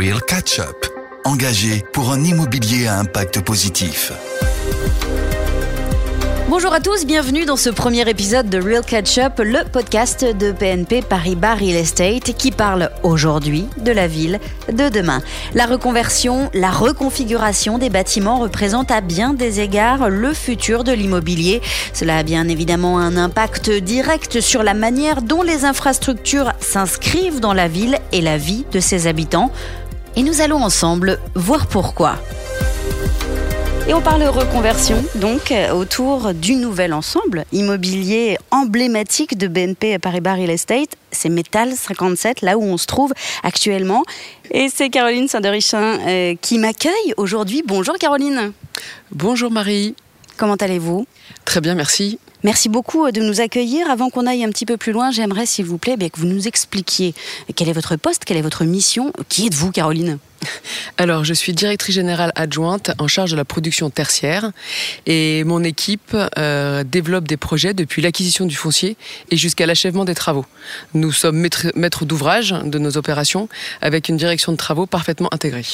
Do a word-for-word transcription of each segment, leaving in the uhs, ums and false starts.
Real Catch Up, engagé pour un immobilier à impact positif. Bonjour à tous, bienvenue dans ce premier épisode de Real Catch Up, le podcast de B N P Paribas Real Estate qui parle aujourd'hui de la ville de demain. La reconversion, la reconfiguration des bâtiments représente à bien des égards le futur de l'immobilier. Cela a bien évidemment un impact direct sur la manière dont les infrastructures s'inscrivent dans la ville et la vie de ses habitants. Et nous allons ensemble voir pourquoi. Et on parle reconversion, donc, autour du nouvel ensemble immobilier emblématique de B N P Paribas Real Estate. C'est METAL cinquante-sept, là où on se trouve actuellement. Et c'est Caroline Sainderichin euh, qui m'accueille aujourd'hui. Bonjour Caroline. Bonjour Marie. Comment allez-vous ? Très bien, merci. Merci beaucoup de nous accueillir. Avant qu'on aille un petit peu plus loin, j'aimerais, s'il vous plaît, bien que vous nous expliquiez quel est votre poste, quelle est votre mission. Qui êtes-vous, Caroline ? Alors, je suis directrice générale adjointe en charge de la production tertiaire et mon équipe euh, développe des projets depuis l'acquisition du foncier et jusqu'à l'achèvement des travaux. Nous sommes maîtres, maîtres d'ouvrage de nos opérations avec une direction de travaux parfaitement intégrée.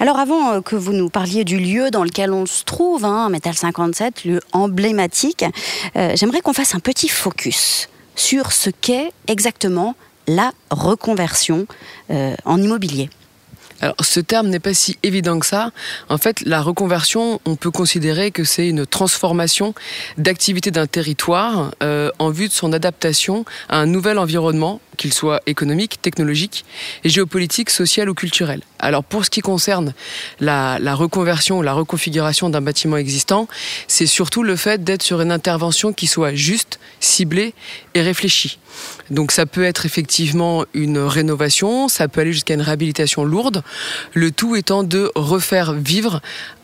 Alors avant que vous nous parliez du lieu dans lequel on se trouve, hein, METAL cinquante-sept, lieu emblématique, euh, j'aimerais qu'on fasse un petit focus sur ce qu'est exactement la reconversion euh, en immobilier. Alors, ce terme n'est pas si évident que ça. En fait, la reconversion, on peut considérer que c'est une transformation d'activité d'un territoire euh, en vue de son adaptation à un nouvel environnement, qu'il soit économique, technologique, et géopolitique, social ou culturel. Alors, pour ce qui concerne la, la reconversion ou la reconfiguration d'un bâtiment existant, c'est surtout le fait d'être sur une intervention qui soit juste, ciblée et réfléchie. Donc, ça peut être effectivement une rénovation, ça peut aller jusqu'à une réhabilitation lourde, le tout étant de refaire vivre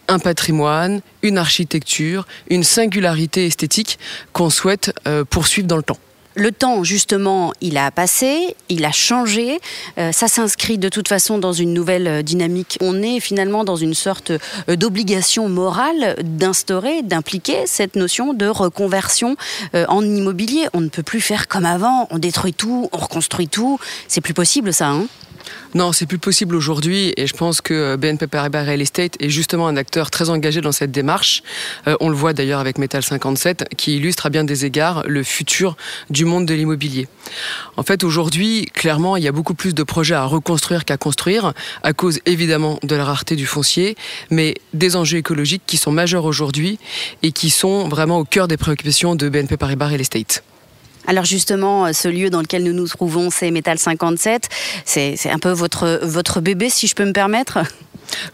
un patrimoine, une architecture, une singularité esthétique qu'on souhaite euh, poursuivre dans le temps. Le temps, justement, il a passé, il a changé. Euh, ça s'inscrit de toute façon dans une nouvelle dynamique. On est finalement dans une sorte d'obligation morale d'instaurer, d'impliquer cette notion de reconversion euh, en immobilier. On ne peut plus faire comme avant, on détruit tout, on reconstruit tout. C'est plus possible, ça, hein ? Non, c'est plus possible aujourd'hui et je pense que B N P Paribas Real Estate est justement un acteur très engagé dans cette démarche. Euh, on le voit d'ailleurs avec METAL cinquante-sept qui illustre à bien des égards le futur du monde de l'immobilier. En fait, aujourd'hui, clairement, il y a beaucoup plus de projets à reconstruire qu'à construire à cause évidemment de la rareté du foncier, mais des enjeux écologiques qui sont majeurs aujourd'hui et qui sont vraiment au cœur des préoccupations de B N P Paribas Real Estate. Alors justement, ce lieu dans lequel nous nous trouvons, c'est METAL cinquante-sept. C'est, c'est un peu votre, votre bébé, si je peux me permettre.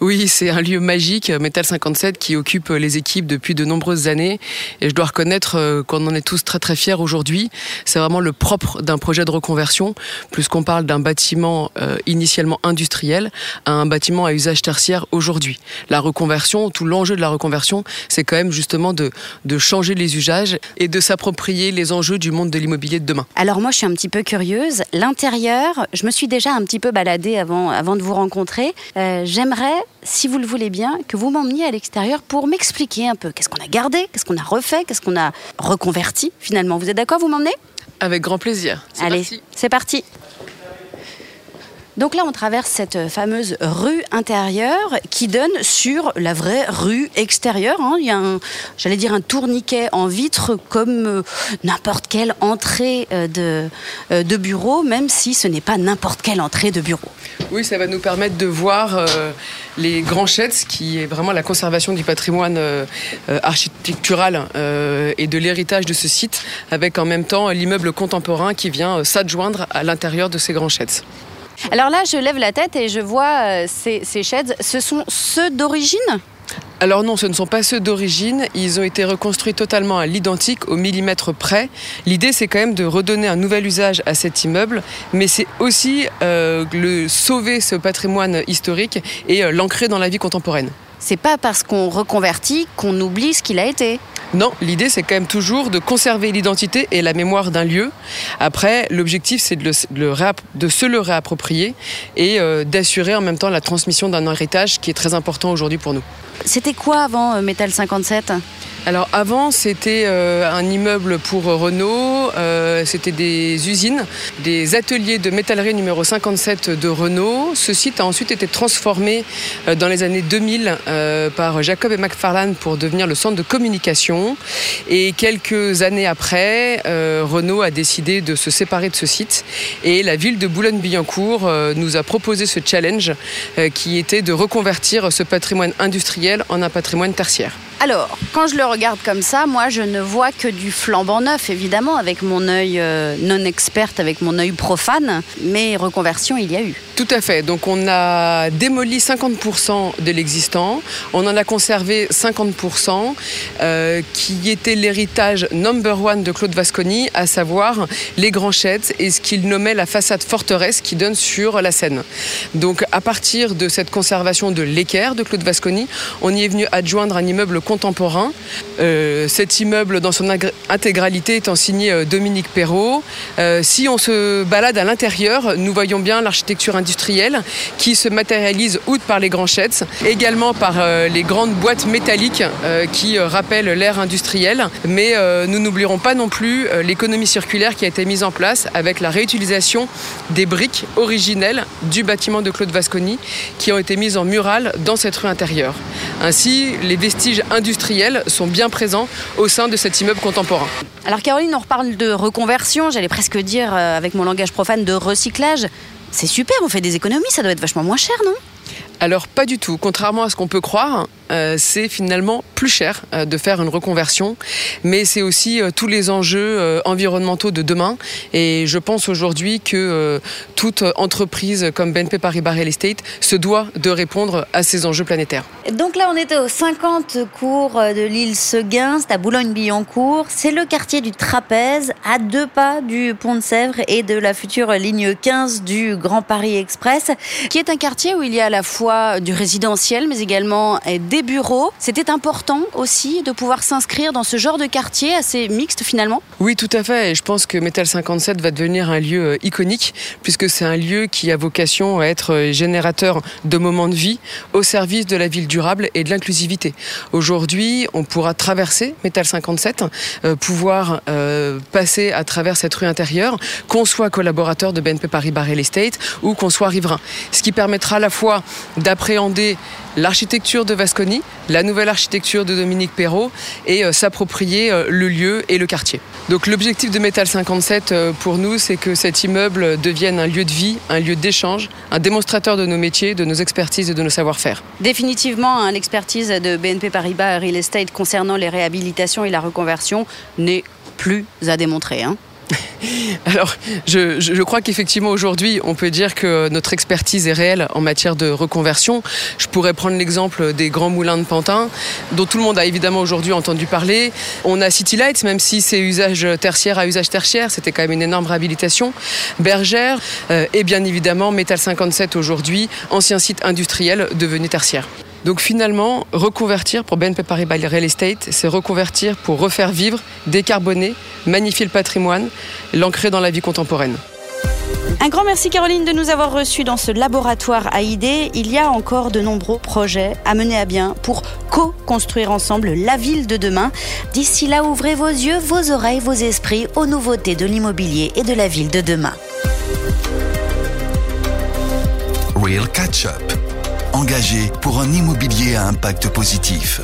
Oui, c'est un lieu magique, METAL cinquante-sept, qui occupe les équipes depuis de nombreuses années. Et je dois reconnaître qu'on en est tous très très fiers aujourd'hui. C'est vraiment le propre d'un projet de reconversion, puisqu'on parle d'un bâtiment euh, initialement industriel à un bâtiment à usage tertiaire aujourd'hui. La reconversion, tout l'enjeu de la reconversion, c'est quand même justement de, de changer les usages et de s'approprier les enjeux du monde de l'immobilier de demain. Alors moi, je suis un petit peu curieuse. L'intérieur, je me suis déjà un petit peu baladée avant, avant de vous rencontrer. Euh, j'aimerais si vous le voulez bien, que vous m'emmeniez à l'extérieur pour m'expliquer un peu qu'est-ce qu'on a gardé, qu'est-ce qu'on a refait, qu'est-ce qu'on a reconverti finalement. Vous êtes d'accord, vous m'emmenez ? Avec grand plaisir. C'est Allez, parti. c'est parti. Donc là, on traverse cette fameuse rue intérieure qui donne sur la vraie rue extérieure. Hein. Il y a un, j'allais dire, un tourniquet en vitre comme euh, n'importe quelle entrée euh, de, euh, de bureau, même si ce n'est pas n'importe quelle entrée de bureau. Oui, ça va nous permettre de voir euh, les grands chêtes, qui est vraiment la conservation du patrimoine euh, architectural euh, et de l'héritage de ce site, avec en même temps l'immeuble contemporain qui vient euh, s'adjoindre à l'intérieur de ces grands chêtes. Alors là, je lève la tête et je vois ces, ces sheds. Ce sont ceux d'origine ? Alors non, ce ne sont pas ceux d'origine. Ils ont été reconstruits totalement à l'identique, au millimètre près. L'idée, c'est quand même de redonner un nouvel usage à cet immeuble, mais c'est aussi euh, le sauver ce patrimoine historique et euh, l'ancrer dans la vie contemporaine. C'est pas parce qu'on reconvertit qu'on oublie ce qu'il a été. Non, l'idée c'est quand même toujours de conserver l'identité et la mémoire d'un lieu. Après, l'objectif c'est de, le, de, le réapp- de se le réapproprier et euh, d'assurer en même temps la transmission d'un héritage qui est très important aujourd'hui pour nous. C'était quoi avant Metal cinquante-sept ? Alors avant, c'était euh, un immeuble pour Renault, euh, c'était des usines, des ateliers de métallerie numéro cinquante-sept de Renault. Ce site a ensuite été transformé euh, dans les années deux mille euh, par Jacob et McFarlane pour devenir le centre de communication. Et quelques années après, euh, Renault a décidé de se séparer de ce site. Et la ville de Boulogne-Billancourt euh, nous a proposé ce challenge euh, qui était de reconvertir ce patrimoine industriel en un patrimoine tertiaire. Alors, quand je le regarde comme ça, moi je ne vois que du flambant neuf, évidemment, avec mon œil euh, non experte, avec mon œil profane, mais reconversion il y a eu. Tout à fait, donc on a démoli cinquante pour cent de l'existant, on en a conservé cinquante pour cent, euh, qui était l'héritage number one de Claude Vasconi, à savoir les grands sheds et ce qu'il nommait la façade forteresse qui donne sur la Seine. Donc à partir de cette conservation de l'équerre de Claude Vasconi, on y est venu adjoindre un immeuble contemporain. Euh, cet immeuble dans son intégralité étant signé Dominique Perrault. Euh, si on se balade à l'intérieur, nous voyons bien l'architecture industrielle qui se matérialise outre par les grands sheds, également par euh, les grandes boîtes métalliques euh, qui euh, rappellent l'ère industrielle. Mais euh, nous n'oublierons pas non plus euh, l'économie circulaire qui a été mise en place avec la réutilisation des briques originelles du bâtiment de Claude Vasconi qui ont été mises en mural dans cette rue intérieure. Ainsi, les vestiges industriels sont bien présents au sein de cet immeuble contemporain. Alors Caroline, on reparle de reconversion, j'allais presque dire euh, avec mon langage profane de recyclage. C'est super, on fait des économies, ça doit être vachement moins cher, non ? Alors pas du tout, contrairement à ce qu'on peut croire, euh, c'est finalement plus cher euh, de faire une reconversion, mais c'est aussi euh, tous les enjeux euh, environnementaux de demain. Et je pense aujourd'hui que euh, toute entreprise comme B N P Paribas Real Estate se doit de répondre à ces enjeux planétaires. Donc là on était aux cinquante cours de l'île Seguin, c'est à Boulogne-Billancourt, c'est le quartier du Trapèze, à deux pas du pont de Sèvres et de la future ligne quinze du Grand Paris Express, qui est un quartier où il y a à la fois du résidentiel, mais également des bureaux. C'était important aussi de pouvoir s'inscrire dans ce genre de quartier assez mixte finalement ? Oui, tout à fait. Et je pense que Metal cinquante-sept va devenir un lieu iconique, puisque c'est un lieu qui a vocation à être générateur de moments de vie au service de la ville durable et de l'inclusivité. Aujourd'hui, on pourra traverser Metal cinquante-sept, euh, pouvoir euh, passer à travers cette rue intérieure, qu'on soit collaborateur de B N P Paribas Real Estate ou qu'on soit riverain. Ce qui permettra à la fois d'appréhender l'architecture de Vasconi, la nouvelle architecture de Dominique Perrault et euh, s'approprier euh, le lieu et le quartier. Donc l'objectif de Metal cinquante-sept euh, pour nous, c'est que cet immeuble devienne un lieu de vie, un lieu d'échange, un démonstrateur de nos métiers, de nos expertises et de nos savoir-faire. Définitivement, hein, l'expertise de B N P Paribas Real Estate concernant les réhabilitations et la reconversion n'est plus à démontrer, hein. Alors, je, je crois qu'effectivement aujourd'hui, on peut dire que notre expertise est réelle en matière de reconversion. Je pourrais prendre l'exemple des grands moulins de Pantin, dont tout le monde a évidemment aujourd'hui entendu parler. On a City Lights, même si c'est usage tertiaire à usage tertiaire, c'était quand même une énorme réhabilitation. Bergère, euh, et bien évidemment Metal cinquante-sept aujourd'hui, ancien site industriel devenu tertiaire. Donc finalement, reconvertir pour B N P Paribas Real Estate, c'est reconvertir pour refaire vivre, décarboner, magnifier le patrimoine, l'ancrer dans la vie contemporaine. Un grand merci Caroline de nous avoir reçus dans ce laboratoire à idées. Il y a encore de nombreux projets à mener à bien pour co-construire ensemble la ville de demain. D'ici là, ouvrez vos yeux, vos oreilles, vos esprits aux nouveautés de l'immobilier et de la ville de demain. Real Catch Up. Engagé pour un immobilier à impact positif.